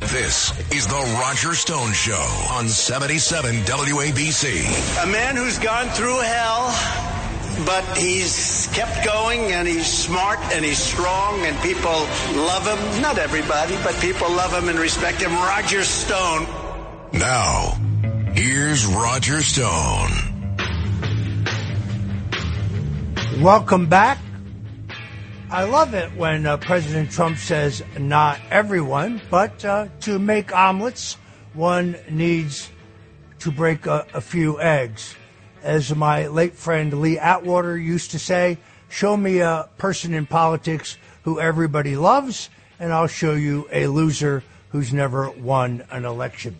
This is the Roger Stone Show on 77 WABC. A man who's gone through hell, but he's kept going, and he's smart, and he's strong, and people love him. Not everybody, but people love him and respect him. Roger Stone. Now, here's Roger Stone. Welcome back. I love it when President Trump says not everyone, but to make omelets, one needs to break a few eggs. As my late friend Lee Atwater used to say, show me a person in politics who everybody loves, and I'll show you a loser who's never won an election.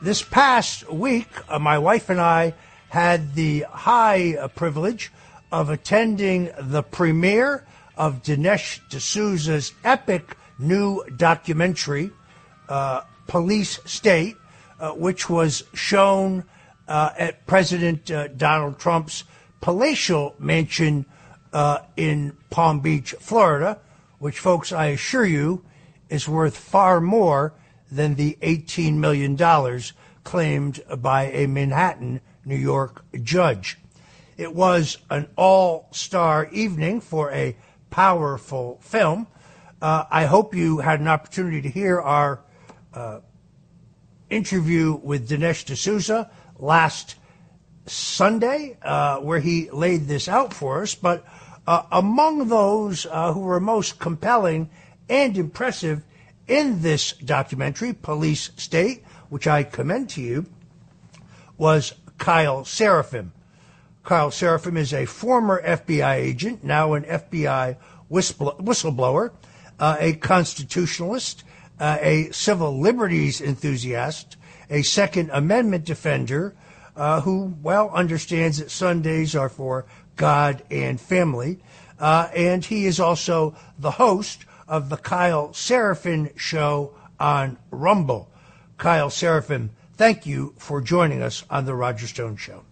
This past week, my wife and I had the high privilege of attending the premiere of Dinesh D'Souza's epic new documentary, Police State, which was shown at President Donald Trump's palatial mansion in Palm Beach, Florida, which, folks, I assure you, is worth far more than the $18 million claimed by a Manhattan, New York judge. It was an all-star evening for a powerful film. I hope you had an opportunity to hear our interview with Dinesh D'Souza last Sunday, where he laid this out for us. But among those who were most compelling and impressive in this documentary, Police State, which I commend to you, was Kyle Seraphin. Kyle Seraphin is a former FBI agent, now an FBI whistleblower, a constitutionalist, a civil liberties enthusiast, a Second Amendment defender who well understands that Sundays are for God and family. And he is also the host of the Kyle Seraphin Show on Rumble. Kyle Seraphin, thank you for joining us on the Roger Stone Show.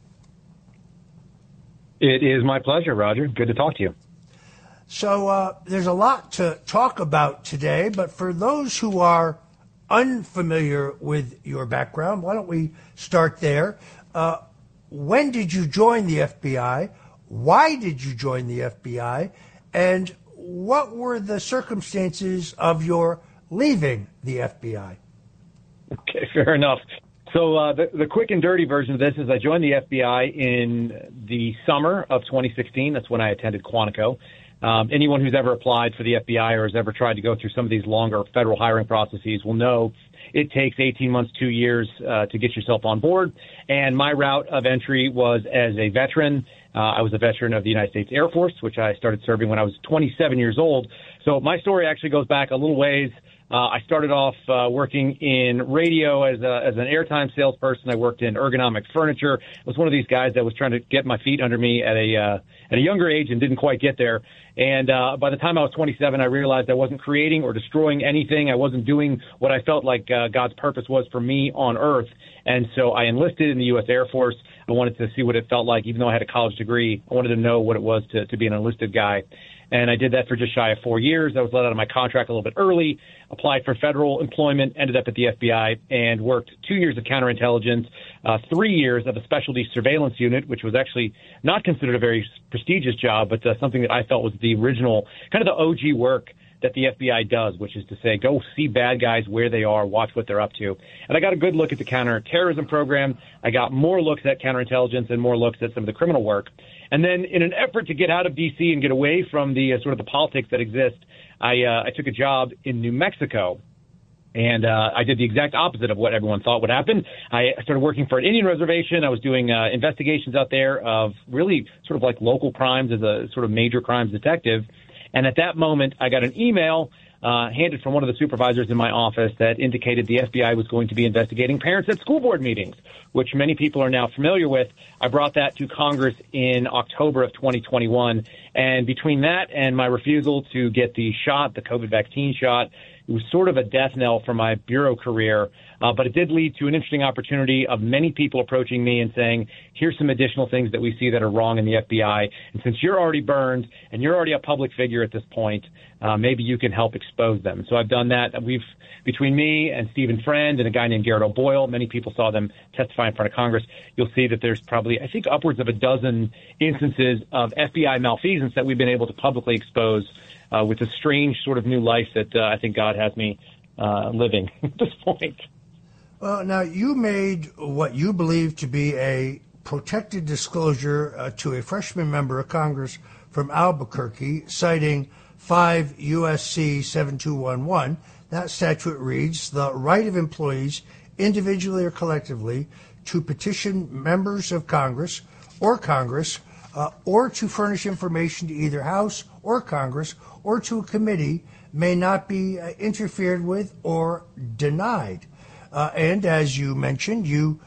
It is my pleasure, Roger. Good to talk to you. So there's a lot to talk about today, but for those who are unfamiliar with your background, why don't we start there? When did you join the FBI? Why did you join the FBI? And what were the circumstances of your leaving the FBI? Okay, fair enough. So the quick and dirty version of this is I joined the FBI in the summer of 2016. That's when I attended Quantico. Anyone who's ever applied for the FBI or has ever tried to go through some of these longer federal hiring processes will know it takes 18 months, 2 years to get yourself on board. And my route of entry was as a veteran. I was a veteran of the United States Air Force, which I started serving when I was 27 years old. So my story actually goes back a little ways. I started off working in radio as an airtime salesperson. I worked in ergonomic furniture. I was one of these guys that was trying to get my feet under me at a younger age and didn't quite get there. And by the time I was 27, I realized I wasn't creating or destroying anything. I wasn't doing what I felt like God's purpose was for me on earth. And so I enlisted in the U.S. Air Force. I wanted to see what it felt like. Even though I had a college degree, I wanted to know what it was to be an enlisted guy. And I did that for just shy of 4 years. I was let out of my contract a little bit early, applied for federal employment, ended up at the FBI, and worked 2 years of counterintelligence, 3 years of a specialty surveillance unit, which was actually not considered a very prestigious job, but something that I felt was the original, kind of the OG work that the FBI does, which is to say, go see bad guys where they are, watch what they're up to. And I got a good look at the counterterrorism program. I got more looks at counterintelligence and more looks at some of the criminal work. And then in an effort to get out of D.C. and get away from the sort of the politics that exist, I took a job in New Mexico. And I did the exact opposite of what everyone thought would happen. I started working for an Indian reservation. I was doing investigations out there of really sort of like local crimes as a sort of major crimes detective. And at that moment, I got an email handed from one of the supervisors in my office that indicated the FBI was going to be investigating parents at school board meetings, which many people are now familiar with. I brought that to Congress in October of 2021. And between that and my refusal to get the shot, the COVID vaccine shot, it was sort of a death knell for my bureau career, but it did lead to an interesting opportunity of many people approaching me and saying, here's some additional things that we see that are wrong in the FBI. And since you're already burned and you're already a public figure at this point, maybe you can help expose them. So I've done that. Between me and Stephen Friend and a guy named Garrett O'Boyle, many people saw them testify in front of Congress. You'll see that there's probably, I think, upwards of a dozen instances of FBI malfeasance that we've been able to publicly expose with a strange sort of new life that I think God has me living at this point. Well, now, you made what you believe to be a protected disclosure to a freshman member of Congress from Albuquerque, citing 5 U.S.C. 7211. That statute reads, the right of employees, individually or collectively, to petition members of Congress, or to furnish information to either House or Congress or to a committee may not be interfered with or denied. And as you mentioned, you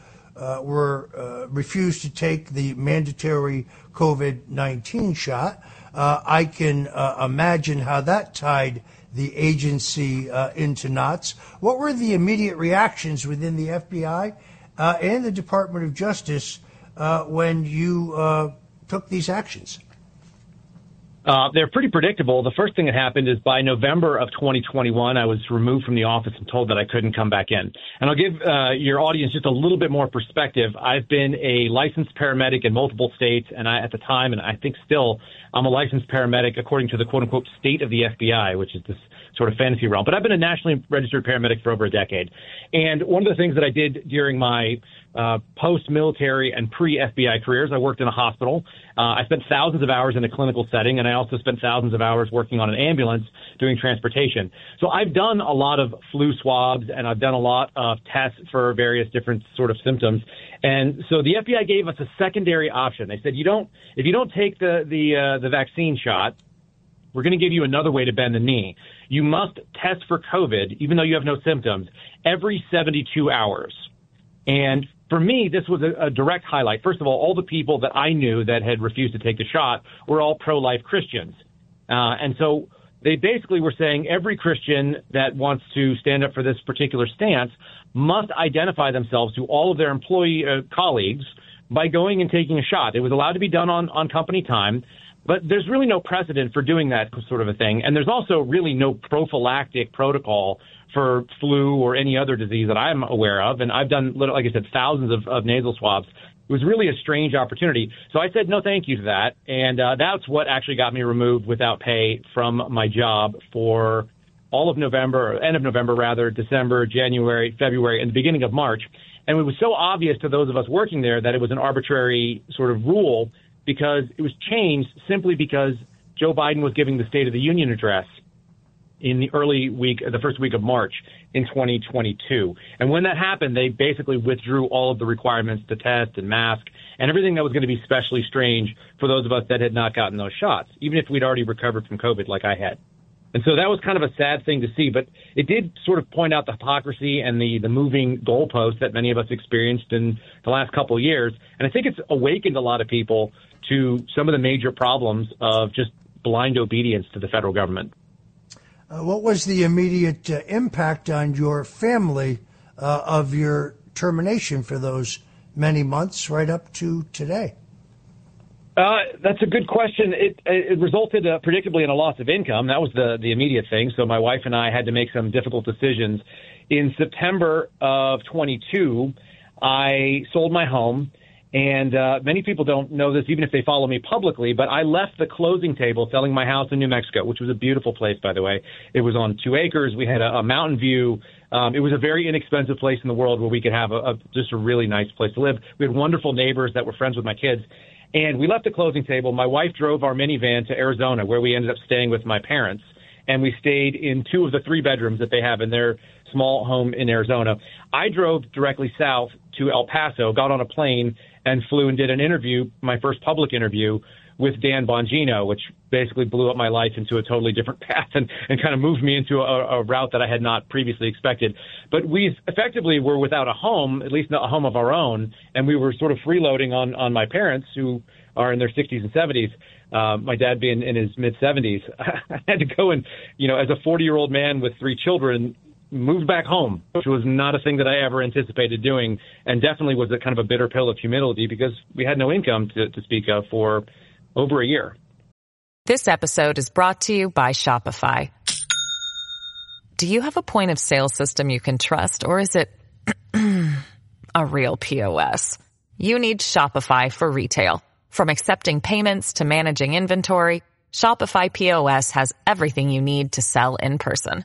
refused to take the mandatory COVID-19 shot. I can imagine how that tied the agency into knots. What were the immediate reactions within the FBI and the Department of Justice when you took these actions? They're pretty predictable. The first thing that happened is by November of 2021, I was removed from the office and told that I couldn't come back in. And I'll give your audience just a little bit more perspective. I've been a licensed paramedic in multiple states, and I, at the time, and I think still, I'm a licensed paramedic according to the quote-unquote state of the FBI, which is this sort of fantasy realm. But I've been a nationally registered paramedic for over a decade. And one of the things that I did during my post-military and pre-FBI careers, I worked in a hospital. I spent thousands of hours in a clinical setting, and I also spent thousands of hours working on an ambulance doing transportation. So I've done a lot of flu swabs, and I've done a lot of tests for various different sort of symptoms. And so the FBI gave us a secondary option. They said, if you don't take the vaccine shot, we're going to give you another way to bend the knee. You must test for COVID, even though you have no symptoms, every 72 hours. And for me, this was a direct highlight. First of all the people that I knew that had refused to take the shot were all pro-life Christians. And so they basically were saying every Christian that wants to stand up for this particular stance must identify themselves to all of their employee colleagues by going and taking a shot. It was allowed to be done on company time, but there's really no precedent for doing that sort of a thing. And there's also really no prophylactic protocol for flu or any other disease that I'm aware of. And I've done, like I said, thousands of nasal swabs. It was really a strange opportunity. So I said, no, thank you to that. And that's what actually got me removed without pay from my job for all of November, end of November, rather, December, January, February, and the beginning of March. And it was so obvious to those of us working there that it was an arbitrary sort of rule because it was changed simply because Joe Biden was giving the State of the Union address in the early week, the first week of March in 2022. And when that happened, they basically withdrew all of the requirements to test and mask and everything that was going to be especially strange for those of us that had not gotten those shots, even if we'd already recovered from COVID like I had. And so that was kind of a sad thing to see, but it did sort of point out the hypocrisy and the moving goalposts that many of us experienced in the last couple of years. And I think it's awakened a lot of people to some of the major problems of just blind obedience to the federal government. What was the immediate impact on your family of your termination for those many months right up to today? That's a good question. It resulted predictably in a loss of income. That was the immediate thing. So my wife and I had to make some difficult decisions. In September of 22, I sold my home. And many people don't know this, even if they follow me publicly, but I left the closing table selling my house in New Mexico, which was a beautiful place, by the way. It was on 2 acres. We had a mountain view. It was a very inexpensive place in the world where we could have just a really nice place to live. We had wonderful neighbors that were friends with my kids. And we left the closing table. My wife drove our minivan to Arizona, where we ended up staying with my parents. And we stayed in 2 of the 3 bedrooms that they have in their small home in Arizona. I drove directly south to El Paso, got on a plane, and flew and did an interview, my first public interview, with Dan Bongino, which basically blew up my life into a totally different path and kind of moved me into a route that I had not previously expected. But we effectively were without a home, at least not a home of our own, and we were sort of freeloading on my parents, who are in their 60s and 70s, my dad being in his mid-70s. I had to go and, you know, as a 40-year-old man with three children, moved back home, which was not a thing that I ever anticipated doing, and definitely was a kind of a bitter pill of humility because we had no income to speak of for over a year. This episode is brought to you by Shopify. Do you have a point of sale system you can trust, or is it a real POS? You need Shopify for retail. From accepting payments to managing inventory, Shopify POS has everything you need to sell in person.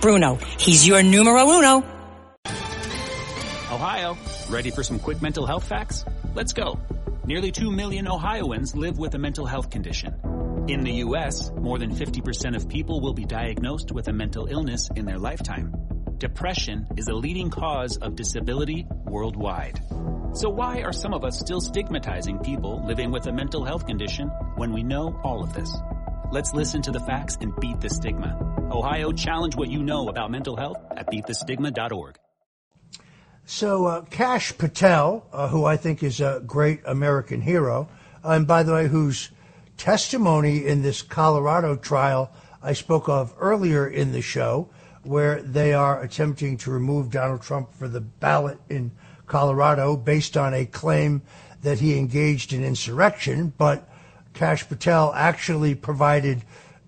Bruno. He's your numero uno. Ohio, ready for some quick mental health facts? Let's go. Nearly 2 million Ohioans live with a mental health condition. In the U.S., more than 50% of people will be diagnosed with a mental illness in their lifetime. Depression is a leading cause of disability worldwide. So why are some of us still stigmatizing people living with a mental health condition when we know all of this? Let's listen to the facts and beat the stigma. Ohio, challenge what you know about mental health at beatthestigma.org. So Kash Patel, who I think is a great American hero, and by the way, whose testimony in this Colorado trial I spoke of earlier in the show, where they are attempting to remove Donald Trump for the ballot in Colorado based on a claim that he engaged in insurrection, but Kash Patel actually provided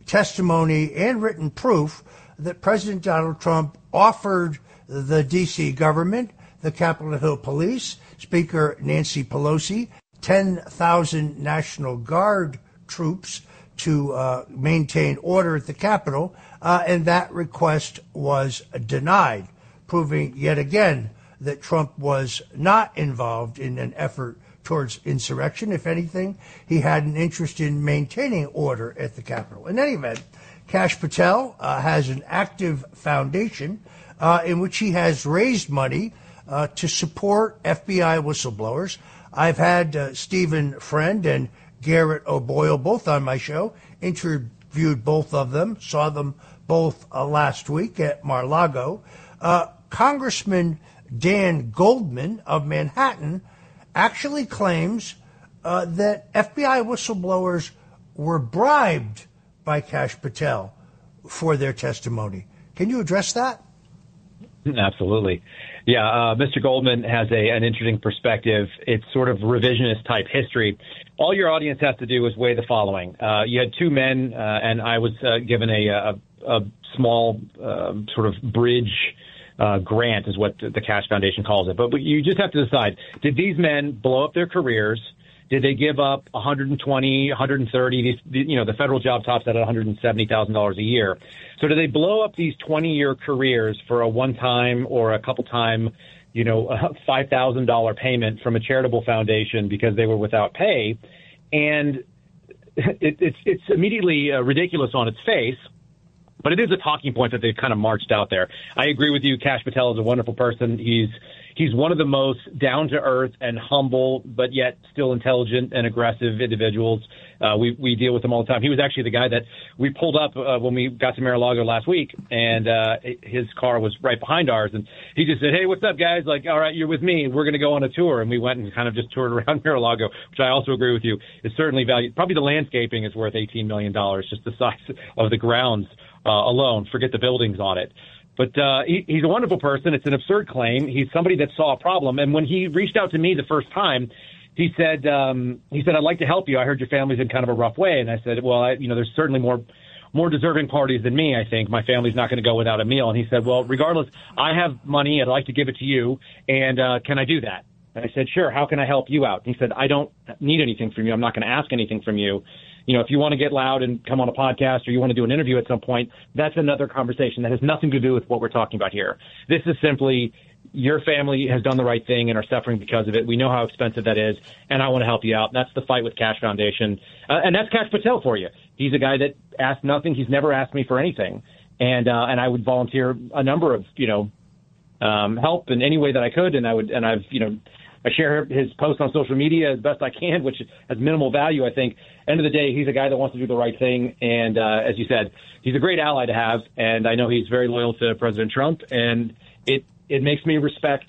testimony and written proof that President Donald Trump offered the D.C. government, the Capitol Hill Police, Speaker Nancy Pelosi, 10,000 National Guard troops to maintain order at the Capitol, and that request was denied, proving yet again that Trump was not involved in an effort towards insurrection. If anything, he had an interest in maintaining order at the Capitol. In any event, Kash Patel has an active foundation in which he has raised money to support FBI whistleblowers. I've had Stephen Friend and Garrett O'Boyle both on my show, interviewed both of them, saw them both last week at Mar-a-Lago. Congressman Dan Goldman of Manhattan actually claims that FBI whistleblowers were bribed by Kash Patel for their testimony. Can you address that? Absolutely. Yeah, Mr. Goldman has an interesting perspective. It's sort of revisionist type history. All your audience has to do is weigh the following. You had two men, and I was given a small sort of bridge grant is what the Kash Foundation calls it. But you just have to decide, did these men blow up their careers? Did they give up 120, 130? The federal job tops out at $170,000 a year. So do they blow up these 20-year careers for a one-time or a couple-time, $5,000 payment from a charitable foundation because they were without pay? And it's immediately ridiculous on its face. But it is a talking point that they've kind of marched out there. I agree with you. Kash Patel is a wonderful person. He's one of the most down-to-earth and humble, but yet still intelligent and aggressive individuals. We deal with him all the time. He was actually the guy that we pulled up when we got to Mar-a-Lago last week, and his car was right behind ours. And he just said, "Hey, what's up, guys? Like, all right, you're with me. We're going to go on a tour." And we went and kind of just toured around Mar-a-Lago, which I also agree with you is certainly valued. Probably the landscaping is worth $18 million, just the size of the grounds alone. Forget the buildings on it. But he's a wonderful person. It's an absurd claim. He's somebody that saw a problem. And when he reached out to me the first time, he said, "I'd like to help you. I heard your family's in kind of a rough way." And I said, "Well, there's certainly more more deserving parties than me, I think. My family's not going to go without a meal. And he said, well, regardless, I have money. I'd like to give it to you. And can I do that? And I said, sure. How can I help you out? And he said, I don't need anything from you. I'm not going to ask anything from you. You know, if you want to get loud and come on a podcast or you want to do an interview at some point, that's another conversation that has nothing to do with what we're talking about here. This is simply your family has done the right thing and are suffering because of it. We know how expensive that is, and I want to help you out. That's the Fight with Kash Foundation. And that's Kash Patel for you. He's a guy that asked nothing. He's never asked me for anything. And I would volunteer a number of, help in any way that I could. And I would, and I've, I share his post on social media as best I can, which has minimal value, I think. End of the day, he's a guy that wants to do the right thing. And as you said, he's a great ally to have. And I know he's very loyal to President Trump. And it makes me respect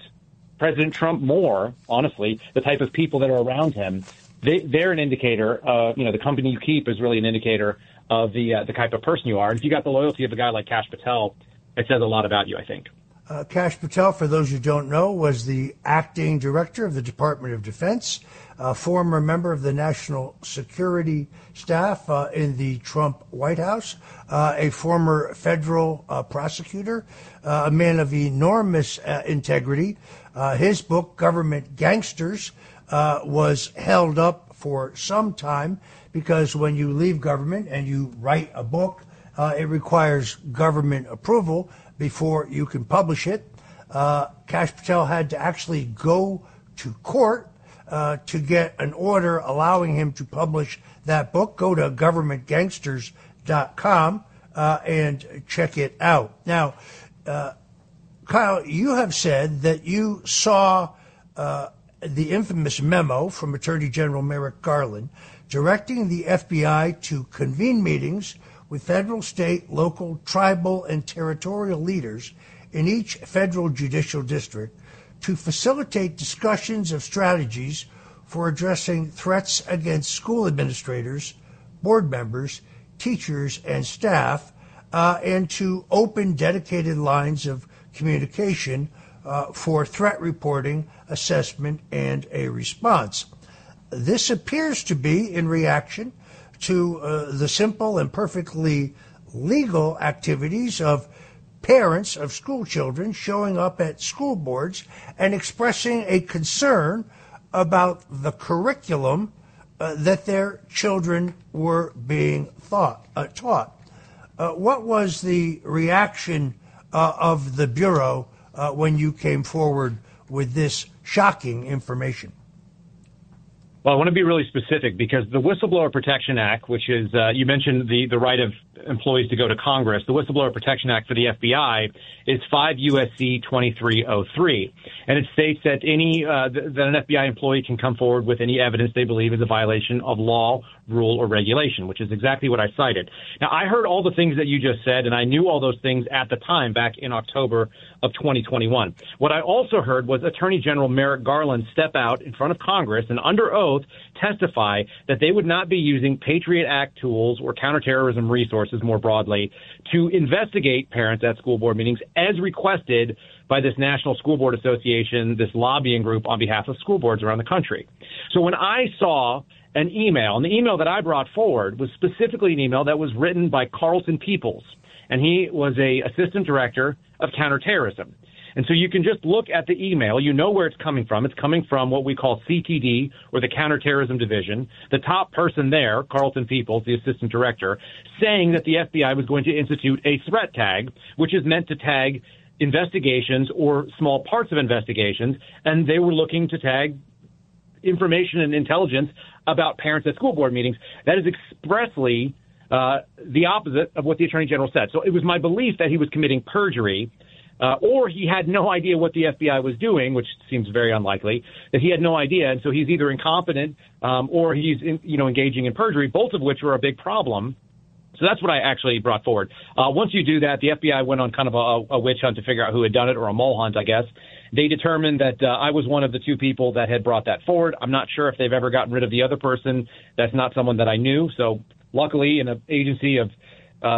President Trump more, honestly, the type of people that are around him. They're an indicator. The company you keep is really an indicator of the type of person you are. And if you got the loyalty of a guy like Kash Patel, it says a lot about you, I think. Kash Patel, for those who don't know, was the acting director of the Department of Defense, a former member of the National Security Staff in the Trump White House, a former federal prosecutor, a man of enormous integrity. His book, Government Gangsters, was held up for some time because when you leave government and you write a book, it requires government approval before you can publish it. Kash Patel had to actually go to court to get an order allowing him to publish that book. Go to governmentgangsters.com and check it out. Now, Kyle, you have said that you saw the infamous memo from Attorney General Merrick Garland directing the FBI to convene meetings with federal, state, local, tribal, and territorial leaders in each federal judicial district to facilitate discussions of strategies for addressing threats against school administrators, board members, teachers, and staff, and to open dedicated lines of communication for threat reporting, assessment, and a response. This appears to be in reaction to the simple and perfectly legal activities of parents of school children showing up at school boards and expressing a concern about the curriculum that their children were being taught. What was the reaction of the Bureau when you came forward with this shocking information? Well, I want to be really specific because the Whistleblower Protection Act, which is you mentioned the right of employees to go to Congress, the Whistleblower Protection Act for the FBI is 5 U.S.C. 2303. And it states that that an FBI employee can come forward with any evidence they believe is a violation of law, rule, or regulation, which is exactly what I cited. Now, I heard all the things that you just said, and I knew all those things at the time back in October of 2021. What I also heard was Attorney General Merrick Garland step out in front of Congress and under oath testify that they would not be using Patriot Act tools or counterterrorism resources more broadly to investigate parents at school board meetings as requested by this National School Board Association, this lobbying group on behalf of school boards around the country. So when I saw an email, and the email that I brought forward was specifically an email that was written by Carlton Peoples, and he was a assistant director of counterterrorism. And so you can just look at the email. You know where it's coming from. It's coming from what we call CTD, or the Counterterrorism Division. The top person there, Carlton Peoples, the assistant director, saying that the FBI was going to institute a threat tag, which is meant to tag investigations or small parts of investigations, and they were looking to tag information and intelligence about parents at school board meetings. That is expressly the opposite of what the Attorney General said. So it was my belief that he was committing perjury, or he had no idea what the FBI was doing, which seems very unlikely, that he had no idea. And so he's either incompetent or he's engaging in perjury, both of which are a big problem. So that's what I actually brought forward. Once you do that, the FBI went on kind of a witch hunt to figure out who had done it, or a mole hunt, I guess. They determined that I was one of the two people that had brought that forward. I'm not sure if they've ever gotten rid of the other person. That's not someone that I knew. So luckily, in an agency of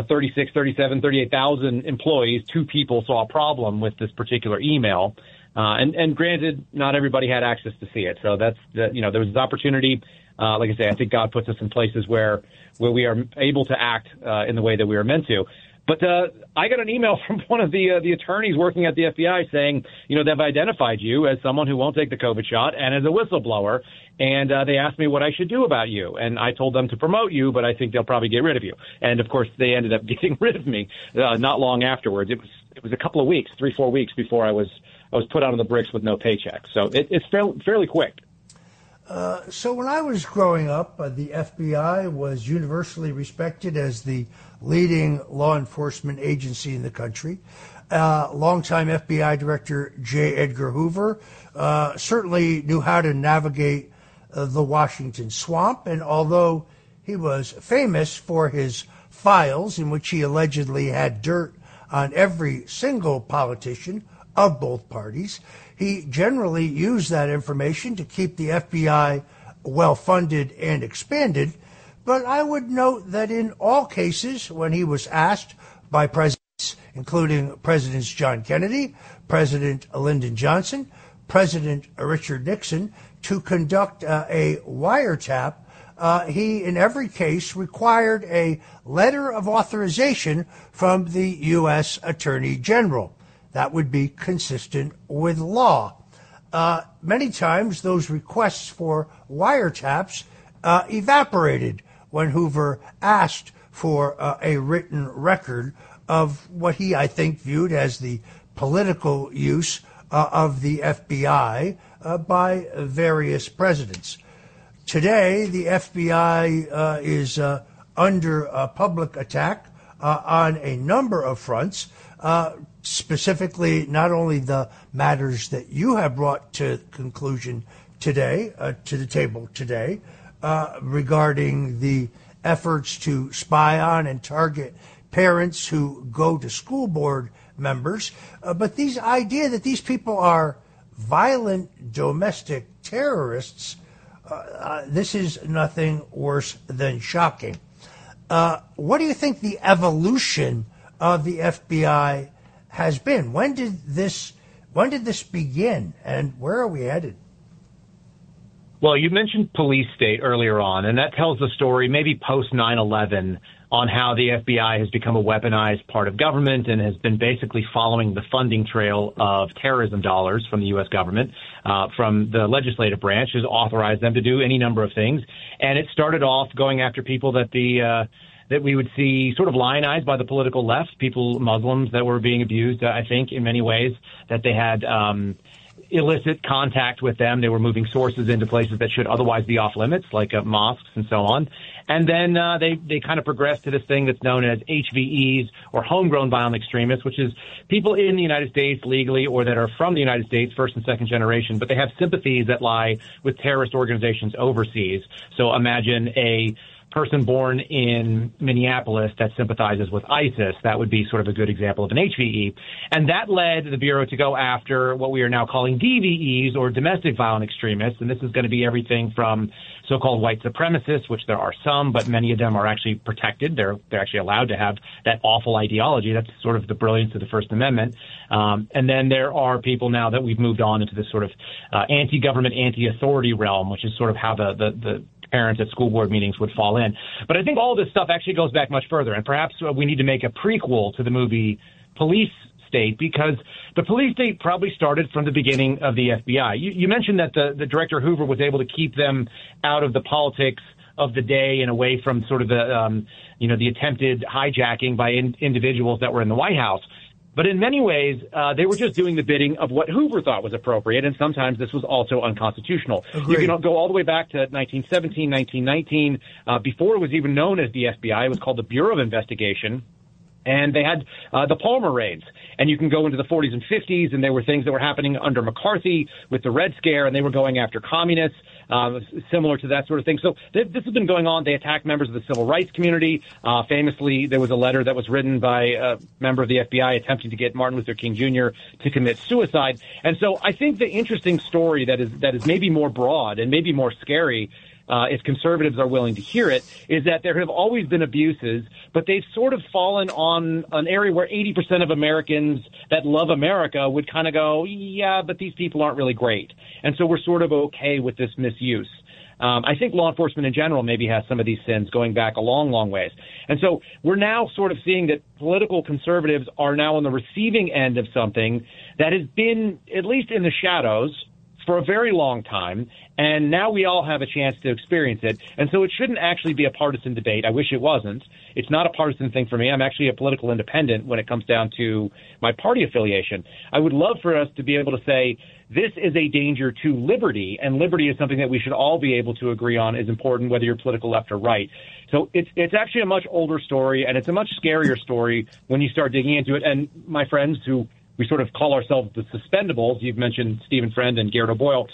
36, 37, 38,000 employees, two people saw a problem with this particular email. And granted, not everybody had access to see it. So that's there was this opportunity. Like I say, I think God puts us in places where we are able to act in the way that we are meant to. But I got an email from one of the attorneys working at the FBI saying, they've identified you as someone who won't take the COVID shot and as a whistleblower. And they asked me what I should do about you. And I told them to promote you, but I think they'll probably get rid of you. And, of course, they ended up getting rid of me not long afterwards. It was a couple of weeks, 3-4 weeks before I was put out on the bricks with no paycheck. So it's fairly quick. So when I was growing up, the FBI was universally respected as the leading law enforcement agency in the country. Longtime FBI Director J. Edgar Hoover certainly knew how to navigate the Washington swamp. And although he was famous for his files, in which he allegedly had dirt on every single politician of both parties, he generally used that information to keep the FBI well-funded and expanded. But I would note that in all cases, when he was asked by presidents, including Presidents John Kennedy, President Lyndon Johnson, President Richard Nixon, to conduct a wiretap, he, in every case, required a letter of authorization from the U.S. Attorney General. That would be consistent with law. Many times those requests for wiretaps evaporated when Hoover asked for a written record of what he, I think, viewed as the political use of the FBI by various presidents. Today, the FBI is under public attack on a number of fronts, specifically not only the matters that you have brought to conclusion today, to the table today, regarding the efforts to spy on and target parents who go to school board members, but this idea that these people are violent domestic terrorists, this is nothing worse than shocking. What do you think the evolution of the FBI has been? When did this begin, and where are we headed? Well, you mentioned Police State earlier on, and that tells the story maybe post 9/11 on how the FBI has become a weaponized part of government and has been basically following the funding trail of terrorism dollars from the U.S. government, from the legislative branch, has authorized them to do any number of things. And it started off going after people that we would see sort of lionized by the political left, Muslims that were being abused, I think, in many ways, that they had illicit contact with them. They were moving sources into places that should otherwise be off limits, like mosques and so on. And then they kind of progressed to this thing that's known as HVEs, or homegrown violent extremists, which is people in the United States legally or that are from the United States, first and second generation, but they have sympathies that lie with terrorist organizations overseas. So imagine a person born in Minneapolis that sympathizes with ISIS. That would be sort of a good example of an HVE. And that led the Bureau to go after what we are now calling DVEs, or domestic violent extremists. And this is going to be everything from so-called white supremacists, which there are some, but many of them are actually protected. They're actually allowed to have that awful ideology. That's sort of the brilliance of the First Amendment. And then there are people now that we've moved on into this sort of anti-government, anti-authority realm, which is sort of how the parents at school board meetings would fall in. But I think all this stuff actually goes back much further, and perhaps we need to make a prequel to the movie Police State, because the Police State probably started from the beginning of the FBI. You mentioned that the Director Hoover was able to keep them out of the politics of the day and away from sort of the attempted hijacking by individuals that were in the White House. But in many ways, they were just doing the bidding of what Hoover thought was appropriate, and sometimes this was also unconstitutional. Agreed. You can go all the way back to 1917, 1919, before it was even known as the FBI. It was called the Bureau of Investigation, and they had the Palmer raids. And you can go into the 40s and 50s, and there were things that were happening under McCarthy with the Red Scare, and they were going after communists, similar to that sort of thing. So this has been going on. They attacked members of the civil rights community. Famously, there was a letter that was written by a member of the FBI attempting to get Martin Luther King Jr. to commit suicide. And so I think the interesting story that is maybe more broad and maybe more scary if conservatives are willing to hear it, is that there have always been abuses, but they've sort of fallen on an area where 80% of Americans that love America would kind of go, yeah, but these people aren't really great. And so we're sort of okay with this misuse. I think law enforcement in general maybe has some of these sins going back a long, long ways. And so we're now sort of seeing that political conservatives are now on the receiving end of something that has been, at least in the shadows, for a very long time, and now we all have a chance to experience it. And so it shouldn't actually be a partisan debate. I wish it wasn't. It's not a partisan thing for me. I'm actually a political independent when it comes down to my party affiliation. I would love for us to be able to say this is a danger to liberty, and liberty is something that we should all be able to agree on is important, whether you're political left or right. So it's actually a much older story, and it's a much scarier story when you start digging into it. And my friends who we sort of call ourselves the suspendables. You've mentioned Stephen Friend and Garrett O'Boyle.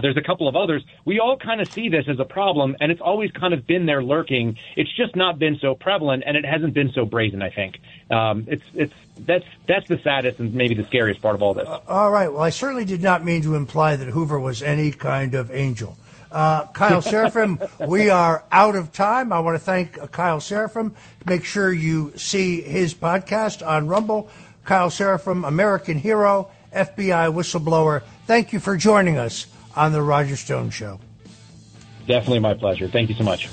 There's a couple of others. We all kind of see this as a problem, and it's always kind of been there lurking. It's just not been so prevalent, and it hasn't been so brazen, I think. That's the saddest and maybe the scariest part of all this. All right. Well, I certainly did not mean to imply that Hoover was any kind of angel. Kyle Seraphin, we are out of time. I want to thank Kyle Seraphin. Make sure you see his podcast on Rumble. Kyle Seraphin, American hero, FBI whistleblower. Thank you for joining us on The Roger Stone Show. Definitely my pleasure. Thank you so much.